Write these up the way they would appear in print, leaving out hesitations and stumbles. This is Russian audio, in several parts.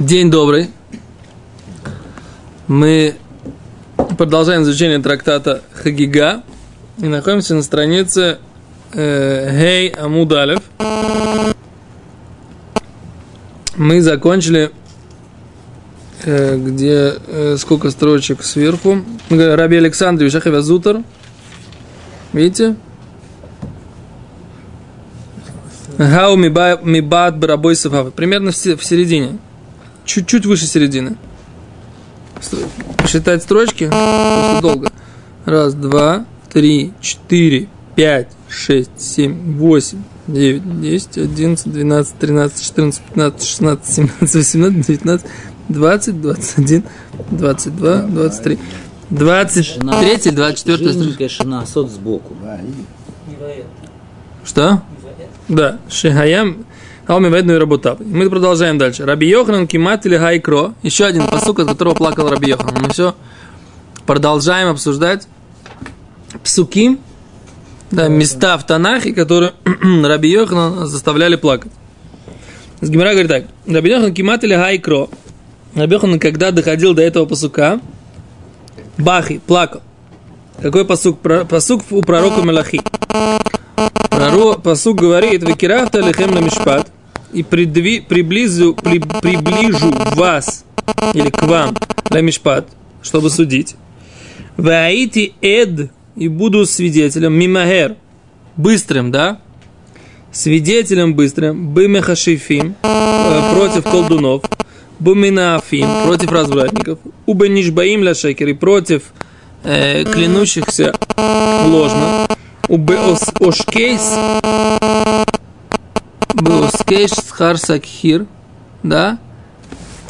День добрый. Мы продолжаем изучение трактата Хагига и находимся на странице Гей Амуд Алеф. Мы закончили, где сколько строчек сверху. Раби Александри, Рав Зутра. Видите? Гау мибат барабой сафав. Примерно в середине. Чуть-чуть выше середины. Считать строчки просто долго. 1, 2, 3, 4, 5, 6, 7, 8, 9, 10, 11, 12, 13, 14, 15, 16, 17, 18, 19, 20, 21, 22, 23, 23, 24 сбоку. Что? Да. Шехаям. Мы продолжаем дальше. Раби Йоханан кимат или хайкро. Еще один пасук, от которого плакал Раби Йоханан. Мы все продолжаем обсуждать псуки, да, места в Танахе, которые Раби Йоханан заставляли плакать. Гемара говорит так. Раби Йоханан кимат или хайкро. Раби Йоханан, когда доходил до этого пасука, бахи, плакал. Какой пасук? Пасук у пророка Малахи. Пасук говорит: «Векирафта лехем ламишпат» и приближу вас или к вам ламишпат, чтобы судить. Ваити эд и буду свидетелем мимагер быстрым, да? Свидетелем быстрым бимехашифим против колдунов, буминафим против развратников, убенишбаим лашекери против клянущихся ложно. Ошкейс Харсакхир, да,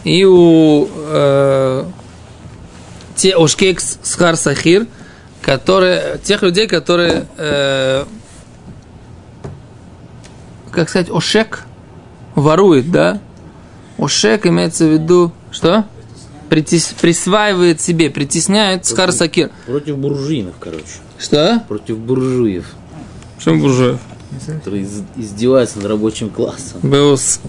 и у те Ошкейс Харсакхир, которые тех людей, которые, как сказать, Ошек ворует, да, Ошек имеется в виду, что? Присваивает себе, притесняет Харсакхир. Против буржуинов, короче. Что? Против буржуев. Чем буржуев? Которые издеваются над рабочим классом.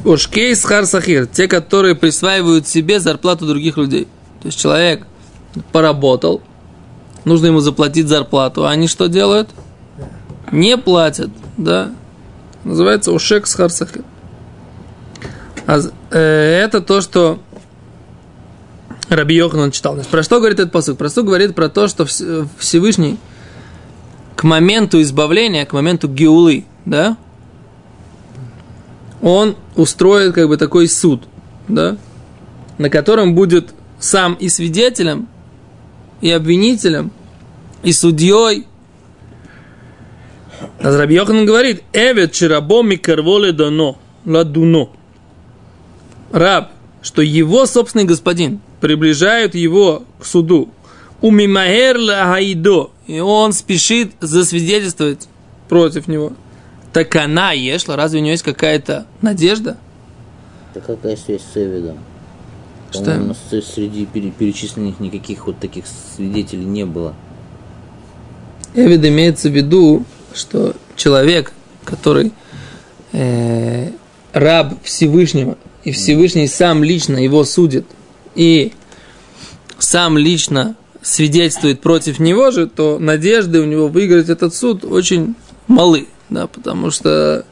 Ошкей схарсахир. Те, которые присваивают себе зарплату других людей. То есть человек поработал, нужно ему заплатить зарплату. А они что делают? Не платят, да. Называется ошек схарсахир. Это то, что Раби Йоханан читал. Про что говорит этот пасук? Про что говорит про то, что Всевышний к моменту избавления, к моменту геулы, да, он устроит как бы такой суд, да, на котором будет сам и свидетелем, и обвинителем, и судьей. А Раби Йоханан говорит: «Эвет чирабом и карволе дано, ладуно». Раб, что его собственный господин, приближает его к суду. Умимагер лагайдо. И он спешит засвидетельствовать против него. Так она ешла. Разве у нее есть какая-то надежда? Да какая связь с Эвидом? Что? У нас среди перечисленных никаких вот таких свидетелей не было. Эвид имеется в виду, что человек, который раб Всевышнего, и Всевышний сам лично его судит, и сам лично свидетельствует против него же, то надежды у него выиграть этот суд очень малы, да, потому что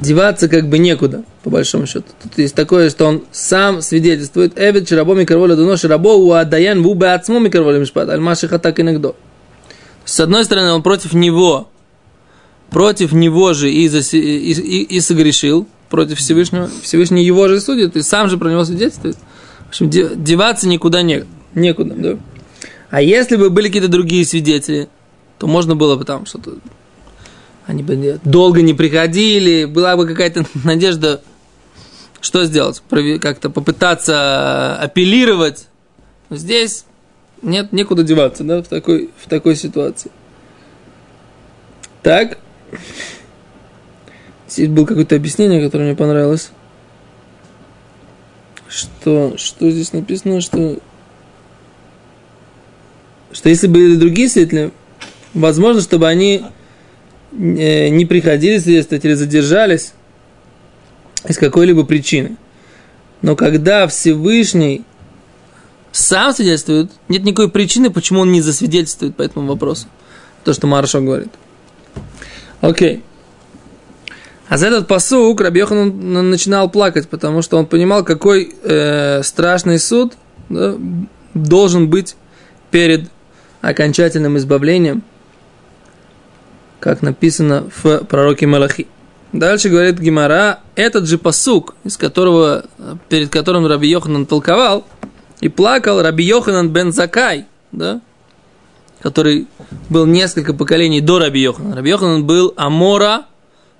деваться как бы некуда, по большому счету. Тут есть такое, что он сам свидетельствует. Эвид ширабо микарволя дуно ширабо уадаян вубе ацму микарволя мишпат альмашиха так иногда. С одной стороны, он против него же и согрешил, против Всевышнего. Всевышний его же судит и сам же про него свидетельствует. В общем, деваться никуда некуда, да. А если бы были какие-то другие свидетели, то можно было бы там что-то... Они бы долго не приходили, была бы какая-то надежда, что сделать, как-то попытаться апеллировать. Здесь нет, некуда деваться, да, в такой ситуации. Так. Здесь было какое-то объяснение, которое мне понравилось. Что здесь написано, что если были другие свидетели, возможно, чтобы они не приходили свидетельствовать или задержались из какой-либо причины. Но когда Всевышний сам свидетельствует, нет никакой причины, почему он не засвидетельствует по этому вопросу. То, что Маршо говорит. Окей. А за этот пасук Раби Йоханан начинал плакать, потому что он понимал, какой страшный суд, да, должен быть перед окончательным избавлением, как написано в пророке Малахи. Дальше говорит Гемара, этот же пасук, перед которым Раби Йоханан толковал и плакал, Раби Йоханан бен Заккай, да, который был несколько поколений до Раби Йоханана. Раби Йоханан был Амора,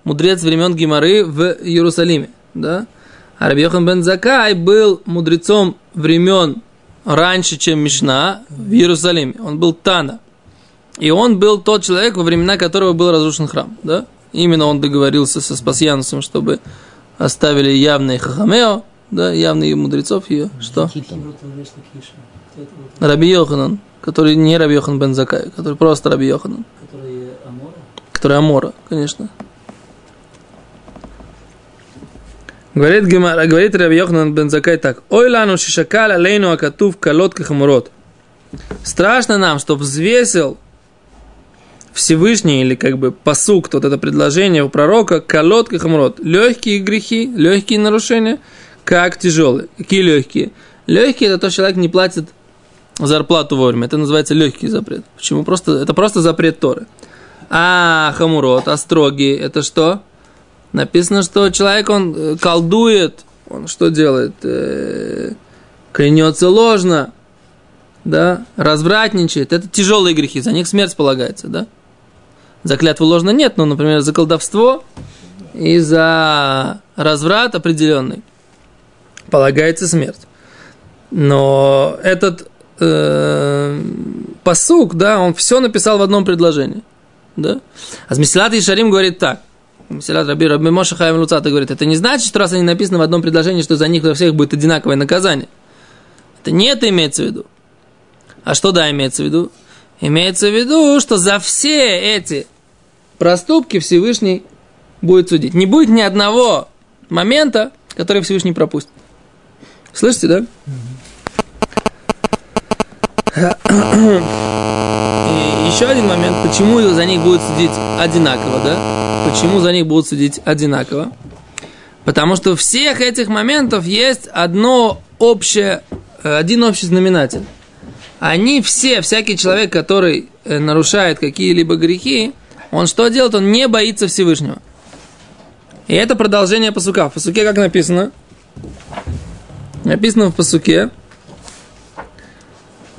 мудрец времен Гемары в Иерусалиме, да? А Раби Йоханан бен Заккай был мудрецом времен раньше, чем Мишна, в Иерусалиме. Он был Тана. И он был тот человек, во времена которого был разрушен храм, да? Именно он договорился со Спасьянусом, чтобы оставили явные хахамео, да, явные мудрецов ее. Что? Раби Йоханан, который не Раби Йоханан бен Заккай, который просто Раби Йоханан. Который Амора? Который Амора, конечно. Говорит Гемара, говорит Раби Йоханан бен Заккай так: «Ой лану шишакал алейну акатув колодка хамурот». Страшно нам, что взвесил Всевышний, или как бы пасук, вот это предложение у пророка, колодка хамурот. Легкие грехи, легкие нарушения, как тяжелые. Какие легкие? Легкие – это то, что человек не платит зарплату вовремя. Это называется легкий запрет. Почему? Это просто запрет Торы. А хамурот, а строгие – это что? Написано, что человек, он колдует, он что делает? Клянется ложно, да? Развратничает. Это тяжелые грехи, за них смерть полагается, да? За клятву ложно нет, но, например, за колдовство и за разврат определенный полагается смерть. Но этот пасук, да, он все написал в одном предложении, да? А Мсилат Йешарим говорит так. Раби Моше Хаим Луцато говорит, это не значит, что раз они написаны в одном предложении, что за них для всех будет одинаковое наказание. Это не это имеется в виду. А что да имеется в виду? Имеется в виду, что за все эти проступки Всевышний будет судить. Не будет ни одного момента, который Всевышний пропустит. Слышите, да? И еще один момент, почему за них будет судить одинаково, да? Почему за них будут судить одинаково? Потому что у всех этих моментов есть один общий знаменатель. Они все, всякий человек, который нарушает какие-либо грехи, он что делает? Он не боится Всевышнего. И это продолжение пасука. В пасуке как написано? Написано в пасуке.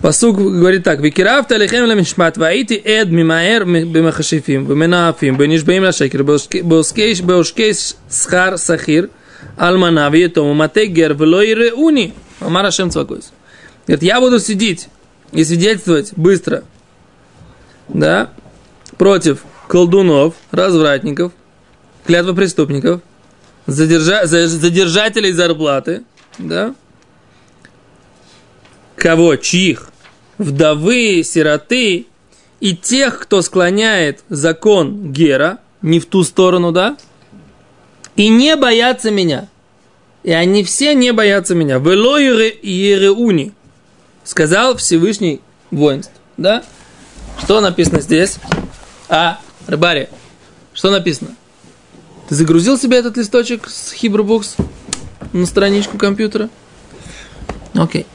Пасук говорит так: «Викиравта лехем лемишмат ваити эд мимаэр бимахашифим биминафим бинишбаим лашекер беускейш беускейш схар сахир алмана вьетому матегер влоире уни амар ашем цвакойс». Говорит, я буду сидеть и свидетельствовать быстро, да, против колдунов, развратников, клятвопреступников, задержателей зарплаты, да, кого, чьих? Вдовы, сироты и тех, кто склоняет закон Гера, не в ту сторону, да? И не боятся меня. И они все не боятся меня. Вело Ереуни, сказал Всевышний воинств, да? Что написано здесь? Рыбари, что написано? Ты загрузил себе этот листочек с Хибрубукс на страничку компьютера? Окей.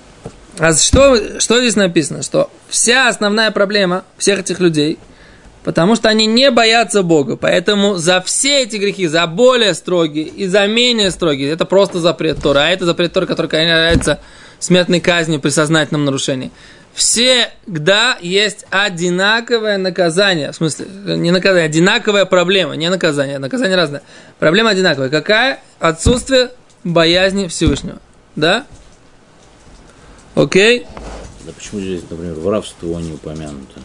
А что здесь написано? Что вся основная проблема всех этих людей, потому что они не боятся Бога, поэтому за все эти грехи, за более строгие и за менее строгие, это просто запрет Торы, а это запрет Торы, который является смертной казнью при сознательном нарушении. Всегда есть одинаковое наказание, в смысле, не наказание, одинаковая проблема, не наказание, наказание разное. Проблема одинаковая. Какая? Отсутствие боязни Всевышнего, да? Окей? Да почему здесь, например, воровство не упомянуто?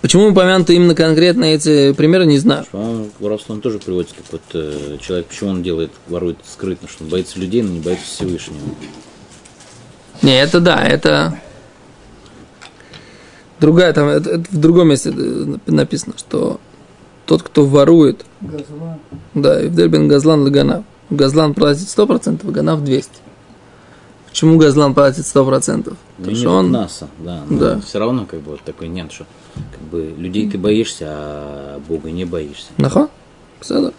Почему упомянуты именно конкретно эти примеры, не знаю. По-моему, воровство он тоже приводит, как вот человек, почему он ворует скрытно, что он боится людей, но не боится Всевышнего. Не, это да, это другая, там это в другом месте написано, что тот, кто ворует, Газлан. Да, и в Дербен Газлан Лагана. Газлан платит 100%, Ганав 200%. Почему Газлан платит 100%? Потому что он... Наса, да, да. Все равно как бы вот такой нет, что как бы, людей ты боишься, а Бога не боишься. Наха? Ксада.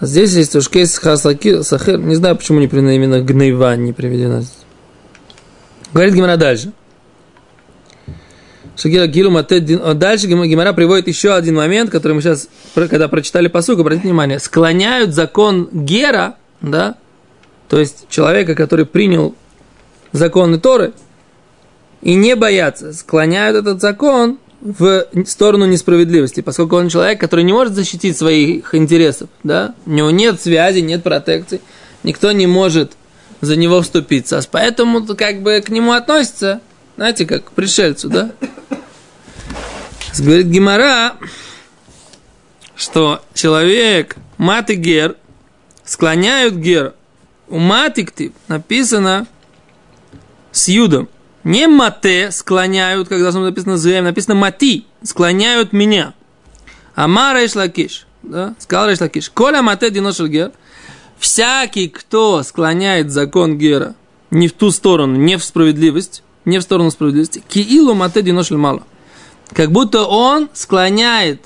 А здесь есть уж кейс Хаслаки, Сахер. Не знаю, почему не именно Гнейва не приведено. Говорит Гемара дальше. Дальше Гемара приводит еще один момент, который мы сейчас, когда прочитали пасук, обратите внимание, склоняют закон Гера, да, то есть человека, который принял законы Торы, и не боятся, склоняют этот закон в сторону несправедливости, поскольку он человек, который не может защитить своих интересов, да, у него нет связи, нет протекций, никто не может за него вступиться, поэтому как бы к нему относятся, знаете, как к пришельцу, да? Говорит Гемара, что человек, мат и гер, склоняют гер. У матикти написано с юдом. Не мате склоняют, как должно быть написано зэм, написано мати, склоняют меня. Амар Рейш Лакиш, да? Сказал Рейш Лакиш. Коля мате диношель гер. Всякий, кто склоняет закон гера не в ту сторону, не в справедливость, не в сторону справедливости. Киилу мате диношель мало. Как будто он склоняет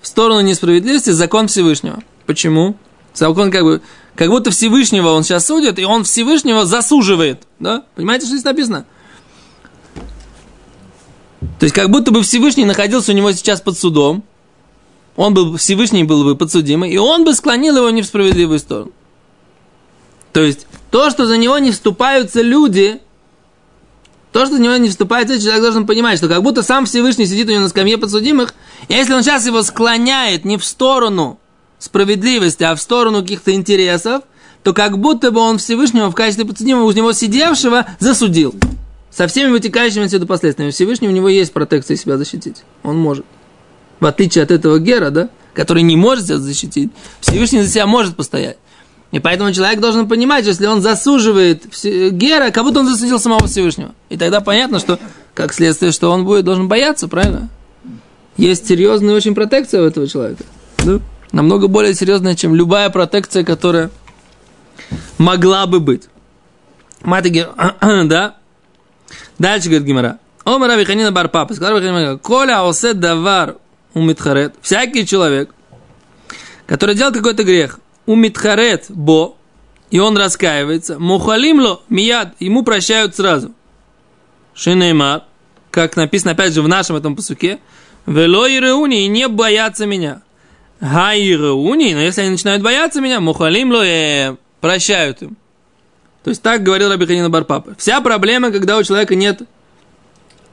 в сторону несправедливости закон Всевышнего. Почему? Закон как будто Всевышнего он сейчас судит, и он Всевышнего засуживает. Да? Понимаете, что здесь написано? То есть, как будто бы Всевышний находился у него сейчас под судом, он был, Всевышний был бы подсудимый, и он бы склонил его не в справедливую сторону. То есть, то, что за него не вступаются люди... То, что за него не вступает, человек должен понимать, что как будто сам Всевышний сидит у него на скамье подсудимых, и если он сейчас его склоняет не в сторону справедливости, а в сторону каких-то интересов, то как будто бы он Всевышнего в качестве подсудимого у него сидевшего засудил. Со всеми вытекающими отсюда последствиями. Всевышний у него есть протекция себя защитить. Он может. В отличие от этого Гера, да, который не может себя защитить, Всевышний за себя может постоять. И поэтому человек должен понимать, что если он засуживает Гера, как будто он засудил самого Всевышнего. И тогда понятно, что, как следствие, что он будет, должен бояться, правильно? Есть серьезная очень протекция у этого человека. Да? Намного более серьезная, чем любая протекция, которая могла бы быть. Маты Гер, да? Дальше говорит Гемара. Омар Раби Ханина бар Папа. Сказал Раби Ханина, коля осе давар умитхарет. Всякий человек, который делал какой-то грех, умитхарет бо, и он раскаивается, мухалимло мияд, ему прощают сразу. Шинеймар, как написано опять же в нашем этом пасуке, вело иреуни, и не боятся меня. Га иреуни, но если они начинают бояться меня, мухалимло прощают им. То есть так говорил Раби Ханина бар Папа. Вся проблема, когда у человека нет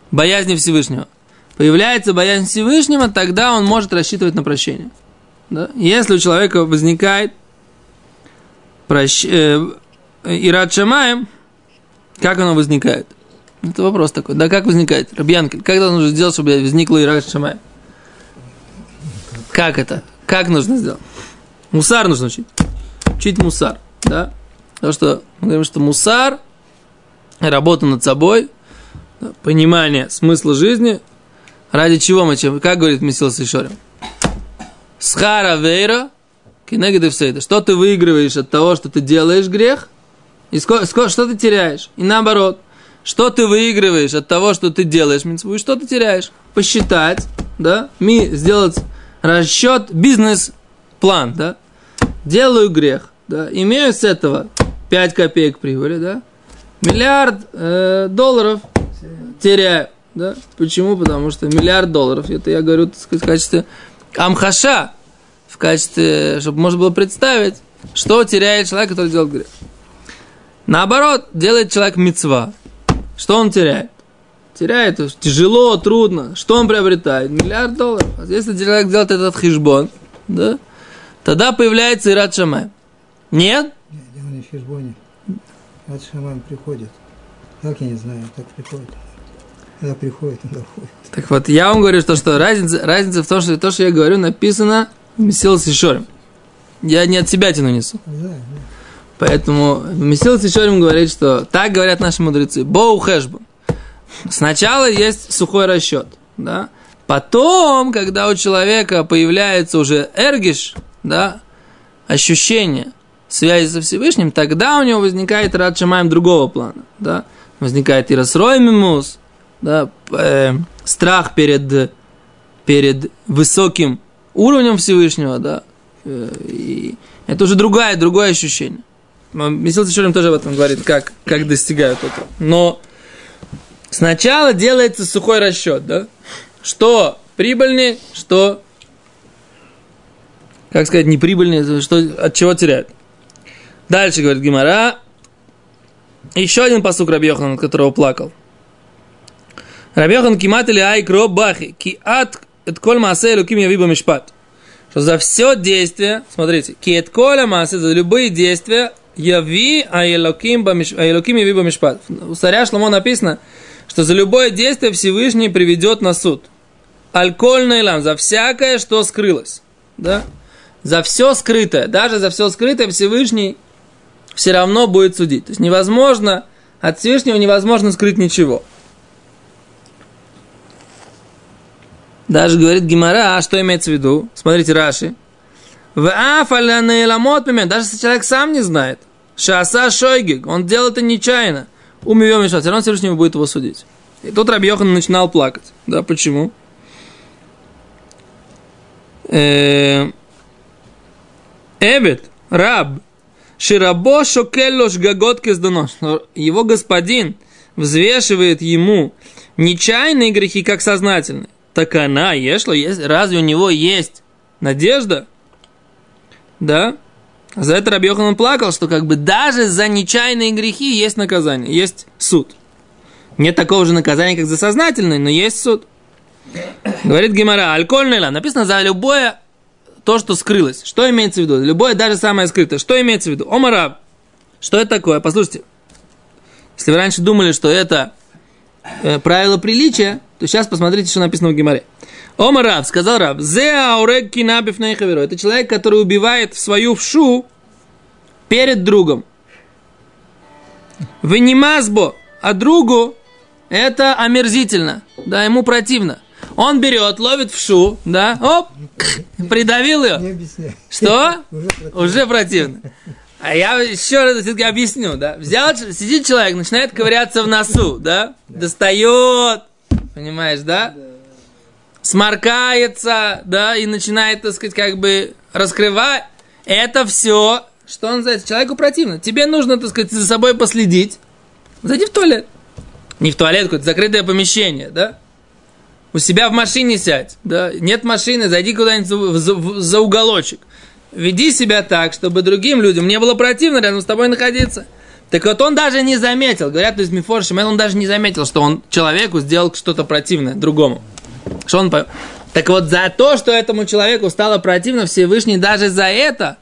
боязни Всевышнего. Появляется боязнь Всевышнего, тогда он может рассчитывать на прощение. Да? Если у человека возникает ират шамаем, как оно возникает? Это вопрос такой. Да, как возникает? Рабби Янкель, как нужно сделать, чтобы возникло ират шамаем? Как это? Как нужно сделать? Мусар нужно учить. Учить мусар. Да? Потому что мы говорим, что мусар, работа над собой, понимание смысла жизни, ради чего мы чем? Как говорит Мсилат Йешарим? Схара вейра, кинегеды всейда. Что ты выигрываешь от того, что ты делаешь грех, и что ты теряешь. И наоборот, что ты выигрываешь от того, что ты делаешь мицву, и что ты теряешь. Посчитать, да, сделать расчет, бизнес-план, да. Делаю грех, да, имею с этого 5 копеек прибыли, да. $1 миллиард теряю, да. Почему? Потому что $1 миллиард, это я говорю, так сказать, в качестве... амхаша, в качестве, чтобы можно было представить, что теряет человек, который делает грех. Наоборот, делает человек мицва. Что он теряет? Теряет тяжело, трудно. Что он приобретает? $1 миллиард. А если человек делает этот хижбон, да, тогда появляется ират шамай. Нет? Дело не в хижбоне. Ират шамай приходит. Как я не знаю, так приходит. Когда приходит, он доходит. Так вот, я вам говорю, что разница в том, что то, что я говорю, написано Мсилат Йешарим. Я не от себя тяну несу. Да, да. Поэтому Мсилат Йешарим говорит, что так говорят наши мудрецы. Боу хэшбу. Сначала есть сухой расчет. Да? Потом, когда у человека появляется уже эргиш, да, ощущение связи со Всевышним, тогда у него возникает рад шамаем другого плана. Да? Возникает ирасрой мимус, да? Страх перед высоким уровнем Всевышнего. Да? И это уже другое ощущение. Мсилат Йешарим тоже об этом говорит, как достигают этого. Но сначала делается сухой расчет, да? Что прибыльный, что, как сказать, неприбыльный, что, от чего теряют. Дальше, говорит Гемара, еще один пасук Раби Йоханан, от которого плакал. Раби Йоханан кимат или айкро бахи, ки ат коль маасе луким явиба мишпат. Что за все действия, смотрите, ки ат коль маасе, за любые действия, яви айлоким явиба мишпат. У царя Шломо написано, что за любое действие Всевышний приведет на суд. Алькольный лам, за всякое, что скрылось. Да? За все скрытое, даже за все скрытое Всевышний все равно будет судить. То есть невозможно, от Всевышнего невозможно скрыть ничего. Даже говорит Гемара, что имеется в виду? Смотрите, Раши. Даже человек сам не знает. Шаса шойгиг, он делал это нечаянно. Умеем мешать, все равно Всевышний будет его судить. И тут Раби Йоханан начинал плакать. Да, почему? Эбет, раб, ширабо шокеллош гаготке сдано. Его господин взвешивает ему нечаянные грехи, как сознательные. Так она ешла, разве у него есть надежда? Да? За это Раби Йоханан плакал, что как бы даже за нечаянные грехи есть наказание, есть суд. Нет такого же наказания, как за сознательные, но есть суд. Говорит Гемара, алькольный лам. Написано за любое то, что скрылось. Что имеется в виду? Любое, даже самое скрытое. Что имеется в виду? Омараб. Что это такое? Послушайте. Если вы раньше думали, что это правило приличия, то сейчас посмотрите, что написано в Гемаре. Омараб, сказал раб, Зеауре кинабив нейхаверо. Это человек, который убивает свою вшу перед другом. Венимазбо, а другу это омерзительно. Да, ему противно. Он берет, ловит вшу, да, оп, придавил ее. Не объясняй. Что? Уже противно. А я еще раз все-таки объясню, да. Взял, сидит человек, начинает ковыряться в носу, да, достает, понимаешь, да, сморкается, да, и начинает, так сказать, как бы раскрывать. Это все, что он называется, человеку противно. Тебе нужно, так сказать, за собой последить. Зайди в туалет. Не в туалет, какое-то закрытое помещение, да. У себя в машине сядь, да, нет машины, зайди куда-нибудь за уголочек. Веди себя так, чтобы другим людям не было противно рядом с тобой находиться. Так вот он даже не заметил, говорят, то есть Мифор Шмуэль, он даже не заметил, что он человеку сделал что-то противное другому. Что он понял? Так вот за то, что этому человеку стало противно, Всевышний даже за это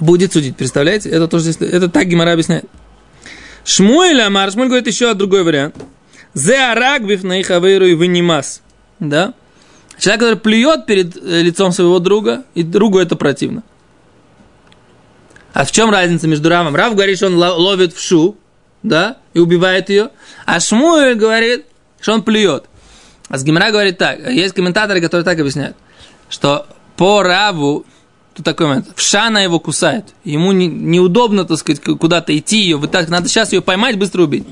будет судить, представляете? Это тоже здесь, это так Гемара объясняет. Шмуэль Амар, Шмуэль говорит еще другой вариант. Зеарагбив наихавейру и вынимас. Да? Человек, который плюет перед лицом своего друга, и другу это противно. А в чем разница между Равом? Рав говорит, что он ловит вшу, да, и убивает ее. А Шмуэль говорит, что он плюет. А с Гемара говорит так. Есть комментаторы, которые так объясняют, что по Раву, тут такой момент, вшана его кусает. Ему неудобно, так сказать, куда-то идти ее. Вот так, надо сейчас ее поймать, быстро убить.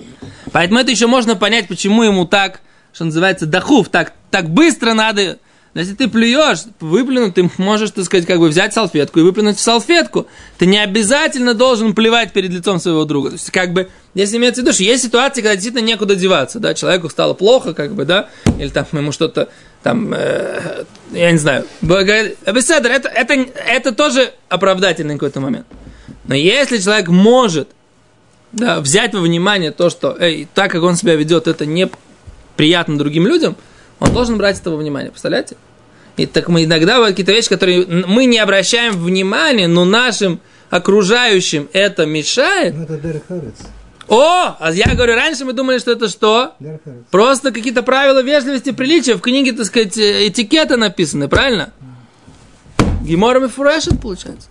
Поэтому это еще можно понять, почему ему так, что называется, дахув, так быстро надо. Если ты плюешь, выплюнуть, ты можешь, так сказать, как бы взять салфетку и выплюнуть в салфетку. Ты не обязательно должен плевать перед лицом своего друга. То есть, как бы, если имеется в виду, что есть ситуации, когда действительно некуда деваться, да, человеку стало плохо, как бы, да, или там ему что-то, там, я не знаю. Беседер, это тоже оправдательный какой-то момент. Но если человек может, да, взять во внимание то, что так как он себя ведет, это неприятно другим людям, он должен брать это во внимание, представляете? И так мы иногда вот какие-то вещи, которые мы не обращаем внимания, но нашим окружающим это мешает. Ну, это Дерек Харец. О! А я говорю, раньше мы думали, что это что? Дерек Харец. Просто какие-то правила вежливости и приличия в книге, так сказать, этикета написаны, правильно? Гемора мифурашит, получается.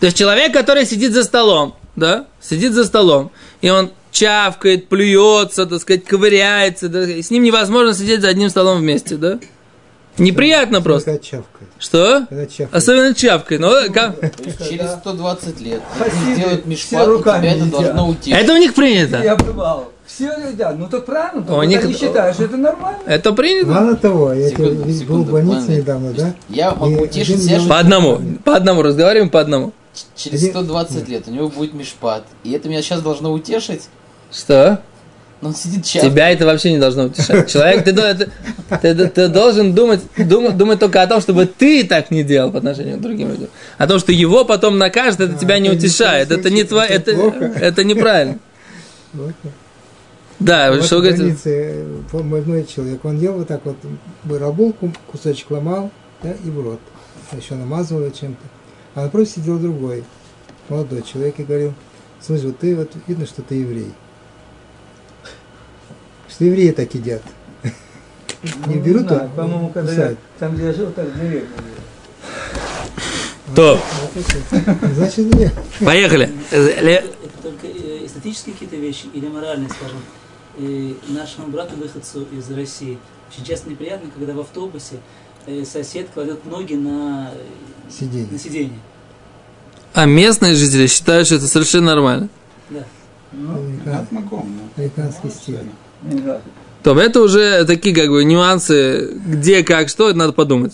То есть человек, который сидит за столом, да, сидит за столом, и он чавкает, плюется, так сказать, ковыряется, да, и с ним невозможно сидеть за одним столом вместе, да? Неприятно просто. Чавкает. Что? Чавкает. Особенно чавкой. Но через 120 лет сделают мишпат, у тебя это должно уйти. Это у них принято. Я бывал. Все едят. Ну так правильно. Ты не считаешь, это нормально. Это принято. Мало того, я был в больнице недавно, да? Я могу утешить себя. По одному. По одному разговариваем, по одному. Через 120 лет у него будет мишпат. И это меня сейчас должно утешить. Что? Он сидит чавкой. Тебя это вообще не должно утешать. Человек, ты должен думать только о том, чтобы ты так не делал по отношению к другим людям. О том, что его потом накажут, это тебя не утешает. Это не твое, это неправильно. Да, вот что вы говорите. В больнице человек, он ел вот так вот барабулку, кусочек ломал, да, и в рот. Еще намазывал чем-то. А напротив сидел другой, молодой человек, и говорил: слушай, вот ты вот видно, что ты еврей. Что евреи так едят. Не берут, по-моему, когда я там, где я жил, так деревья. То. Значит, нет. Поехали. Только эстетические какие-то вещи или моральные, скажем. Нашему брату-выходцу из России очень часто неприятно, когда в автобусе сосед кладет ноги на сиденье. А местные жители считают, что это совершенно нормально. Да. Американский стиль. То это уже такие как бы нюансы, где, как, что, это надо подумать.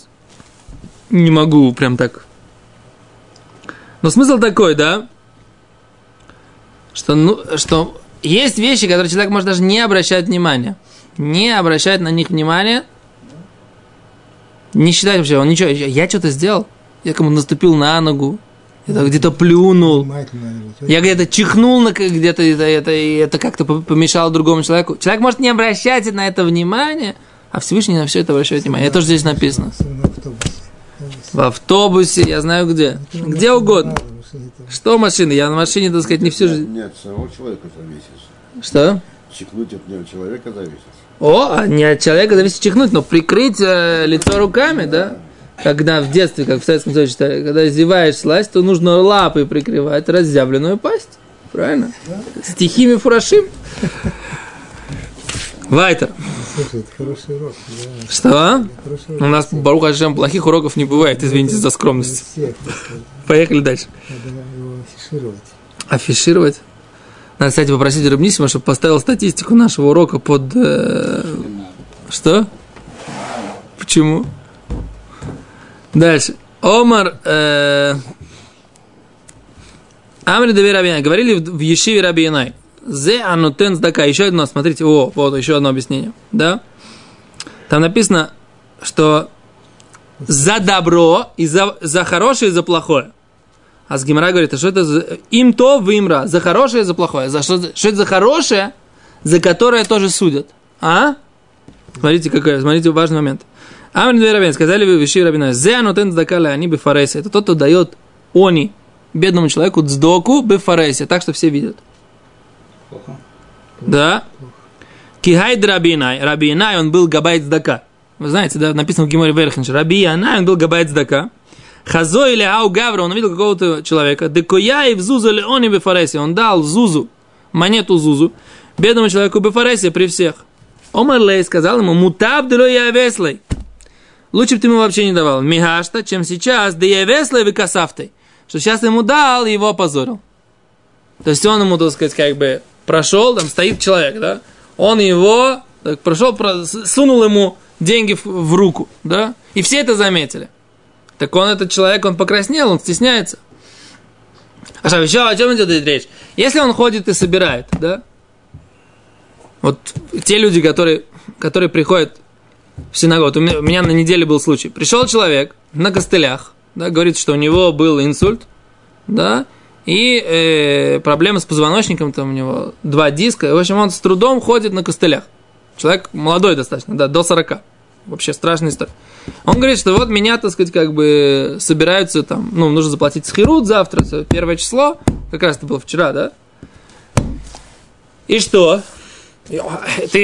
Не могу прям так. Но смысл такой, да? Что есть вещи, которые человек может даже не обращать внимания. Не обращать на них внимания. Не считать вообще, он ничего, я что-то сделал. Я кому-то наступил на ногу. Я где-то плюнул. Я где-то чихнул на где-то, это как-то помешало другому человеку. Человек может не обращать на это внимание, а Всевышний на все это обращает внимание. Это тоже здесь написано. В автобусе, я знаю где. Где угодно. Что машины? Я на машине, так сказать, не всю жизнь. Нет, самого человека зависит. Что? Чихнуть от него человека зависит. Не от человека зависит чихнуть, но прикрыть лицо руками, да? Когда в детстве, как в Советском Союзе, когда издеваешь слазь, то нужно лапой прикрывать разъявленную пасть. Правильно? Да. С тихими фурашим. Вайтер. Слушай, это хороший урок. Да. Что? Хороший урок. У нас, Барух Ашем, плохих уроков не бывает, извините за скромность. Всех, поехали дальше. Надо его афишировать. Афишировать? Надо, кстати, попросить Рабнисима, чтобы поставил статистику нашего урока под... Что? Почему? Дальше. Омар Амри Дави Рабина. Говорили в Ешиве Рабинай. Зе Анутен Здака. Еще одно, смотрите. Вот еще одно объяснение. Да? Там написано, что за добро, и за хорошее, и за плохое. А с Гемара говорит, а что это за... Им то, вы им ра. За хорошее, за плохое. Что это за хорошее, за которое тоже судят? А? Смотрите, смотрите, важный момент. Амрин Верабин, сказали вы вещи Рабина, зеанутен сдакали они бифаресе. Это тот, кто дает они, бедному человеку, дздоку бифаресе, так что все видят. Плохо. Да. Кихайд Рабинай. Рабинай, он был габайт сдака. Вы знаете, да, написано в Геморе Верхенш. Рабинай, он был габайт сдака. Хазо или Ау Гавра, он увидел какого-то человека. Декоя и в Зузу ли они бифаресе. Он дал Зузу, монету Зузу, бедному человеку бифаресе при всех. Омарлей сказал ему, мутаб дилой я веслой. Лучше бы ты ему вообще не давал. Мигашта, чем сейчас, да я веслой выкасавтой. Что сейчас ему дал, и его опозорил. То есть он ему, так сказать, как бы прошел, там стоит человек, да? Он его так, прошел, сунул ему деньги в руку, да? И все это заметили. Так он, этот человек, он покраснел, он стесняется. А что, о чем идет речь? Если он ходит и собирает, да? Вот те люди, которые приходят... в синагогу. Вот у меня на неделе был случай. Пришел человек на костылях, да, говорит, что у него был инсульт, да, и проблемы с позвоночником, там у него 2 диска. В общем, он с трудом ходит на костылях. Человек молодой достаточно, да, до 40. Вообще страшная история. Он говорит, что вот меня, так сказать, как бы собираются там, ну, нужно заплатить схирут завтра, 1 число, как раз это было вчера, да. И что?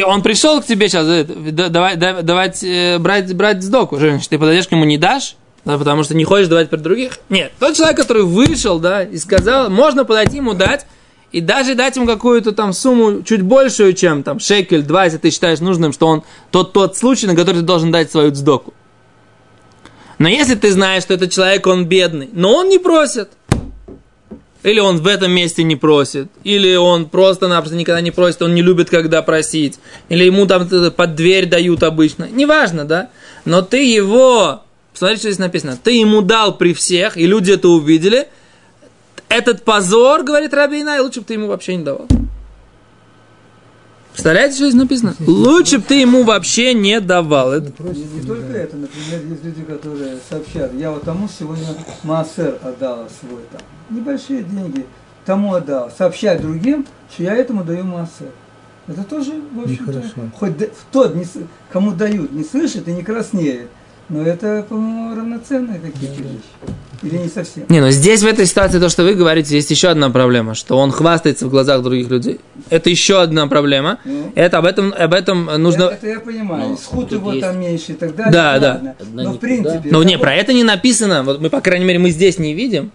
Он пришел к тебе сейчас, брать сдоку. Женщина, ты подойдешь к нему, не дашь, да, потому что не хочешь давать при других. Нет, тот человек, который вышел, да, и сказал, можно подойти ему дать, и даже дать ему какую-то там сумму чуть большую, чем там шекель, 2, если ты считаешь нужным, что он тот случай, на который ты должен дать свою сдоку. Но если ты знаешь, что этот человек, он бедный, но он не просит, или он в этом месте не просит, или он просто-напросто никогда не просит, он не любит, когда просить, или ему там под дверь дают обычно, неважно, да? Но ты его, посмотри, что здесь написано, ты ему дал при всех, и люди это увидели, этот позор, говорит Раби Инай, лучше бы ты ему вообще не давал. Представляете, что здесь написано? Лучше бы ты ему вообще не давал. Не только это, например, есть люди, которые сообщают, я вот тому сегодня массер отдала свой там, небольшие деньги, тому отдал, сообщать другим, что я этому даю массер. Это тоже, в общем-то, хоть тот, кому дают, не слышит и не краснеет, но это, по-моему, равноценные какие-то вещи. Или не совсем? Не, но здесь в этой ситуации то, что вы говорите, есть еще одна проблема, что он хвастается в глазах других людей. Это еще одна проблема. Ну, это об этом нужно. Это я понимаю. Исход его есть. Там меньше и так далее. Да, да. Но в принципе. Но не про это не написано. Вот мы по крайней мере мы здесь не видим,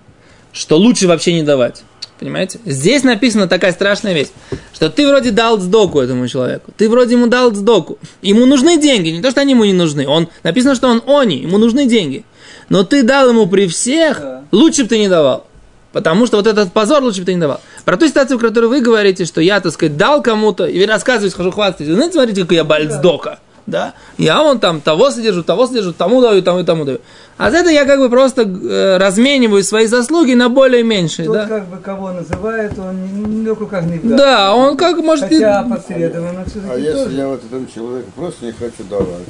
что лучше вообще не давать. Понимаете? Здесь написана такая страшная вещь, что ты вроде дал сдоку этому человеку, ты вроде ему дал сдоку, ему нужны деньги, не то, что они ему не нужны, он, написано, что он они, ему нужны деньги, но ты дал ему при всех, да. Лучше бы ты не давал, потому что вот этот позор лучше бы ты не давал. Про ту ситуацию, в которой вы говорите, что я, так сказать, дал кому-то, и рассказываю, хожу хвастаюсь, знаете, смотрите, какой я бальцдока. Да? Я вон там того содержу, тому даю, тому и тому даю. А за это я как бы просто размениваю свои заслуги на более меньшие. Тот, да? Как бы кого называет, он не руках не даст. Да, он как может... Хотя посредованно все-таки. А если я вот этому человеку просто не хочу давать?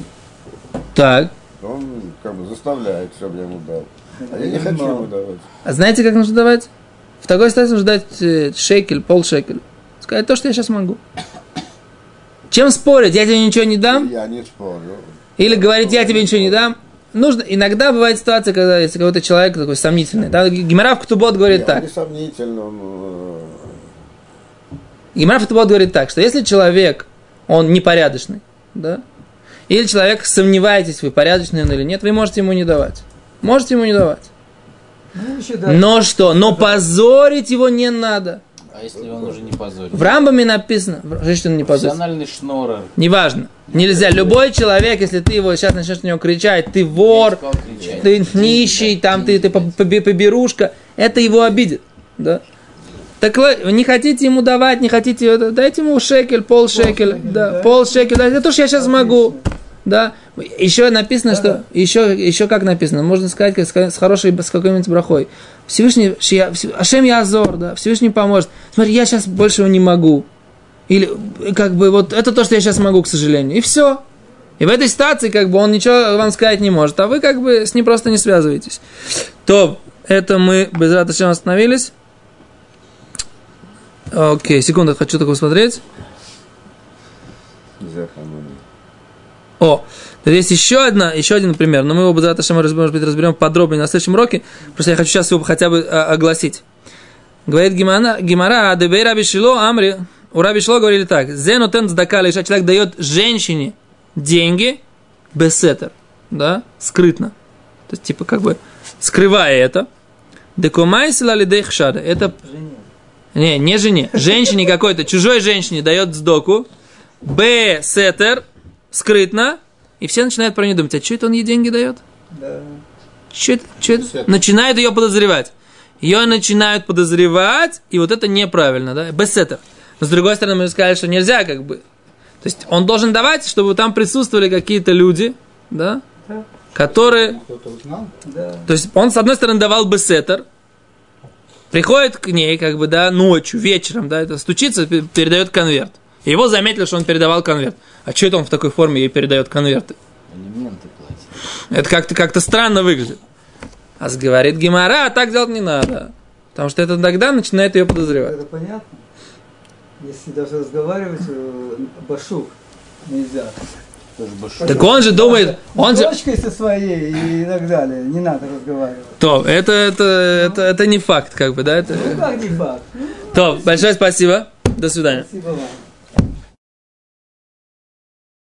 Так. Он как бы заставляет, чтобы я ему дал. А я не хочу ему давать. А знаете, как нужно давать? В такой ситуации нужно дать шекель, полшекель. Сказать то, что я сейчас могу. Чем спорить? Я тебе ничего не дам? Я не спорю. Или говорить, я тебе ничего не дам? Нужно. Иногда бывает ситуация, когда если какой-то человек такой сомнительный. Да, Гемара в Ктубот говорит так. Не сомнительный. Гемара в Ктубот говорит так, что если человек, он непорядочный, да, или человек, сомневаетесь, вы порядочный он или нет, вы можете ему не давать. Можете ему не давать. Но что? Но позорить его не надо. А если он уже не позорит? В Рамбаме написано, что он не позорит. Профессиональный шнорер. Неважно. Нельзя. Любой человек, если ты его сейчас начнешь на него кричать, ты вор, ты нищий, там ты поберушка, это его обидит. Да? Так не хотите ему давать, не хотите, дайте ему шекель, полшекель, да, полшекель, да, это то, что я сейчас могу. Да? Еще написано, что еще как написано, можно сказать, как с хорошей, с какой-нибудь брахой. Всевышний, Ашем Язор, да, Всевышний поможет. Смотри, я сейчас большего не могу. Или, как бы, вот это то, что я сейчас могу, к сожалению. И все. И в этой ситуации, как бы, он ничего вам сказать не может. А вы, как бы, с ним просто не связываетесь. То, это мы, без рата, чем остановились. Окей, секунду, хочу такое смотреть. О, есть еще один пример, но мы его, может быть, разберем подробнее на следующем уроке, просто я хочу сейчас его хотя бы огласить. Говорит Гемара, «Адебей Раби Шило Амри». У Раби Шило говорили так, «Зенутен цдака леиша», человек дает женщине деньги бесетер, да, скрытно, то есть, типа, как бы, скрывая это. «Декумайсила лидей хшада». Это... Не жене. Женщине какой-то, чужой женщине дает сдоку, бесетер, скрытно, и все начинают про нее думать, а что это он ей деньги дает? Да. Что это? Начинают ее подозревать. Ее начинают подозревать, и вот это неправильно, да? Бесетер. Но с другой стороны, мы сказали, что нельзя, как бы. То есть он должен давать, чтобы там присутствовали какие-то люди, да? Да. Которые... Кто-то узнал? Да. То есть он, с одной стороны, давал бесетер, приходит к ней, как бы, да, ночью, вечером, да, это стучится, передает конверт. Его заметили, что он передавал конверт. А что это он в такой форме ей передает конверты? Алименты платят. Это как-то странно выглядит. А говорит Гемара, а так делать не надо. Потому что это тогда начинает ее подозревать. Это понятно. Если даже разговаривать, башук нельзя. Башук. Так он же думает... Он с дочкой же... со своей и так далее. Не надо разговаривать. То, это не факт, как бы, да? Это... Ну, как не факт. То, большое спасибо. До свидания. Спасибо вам.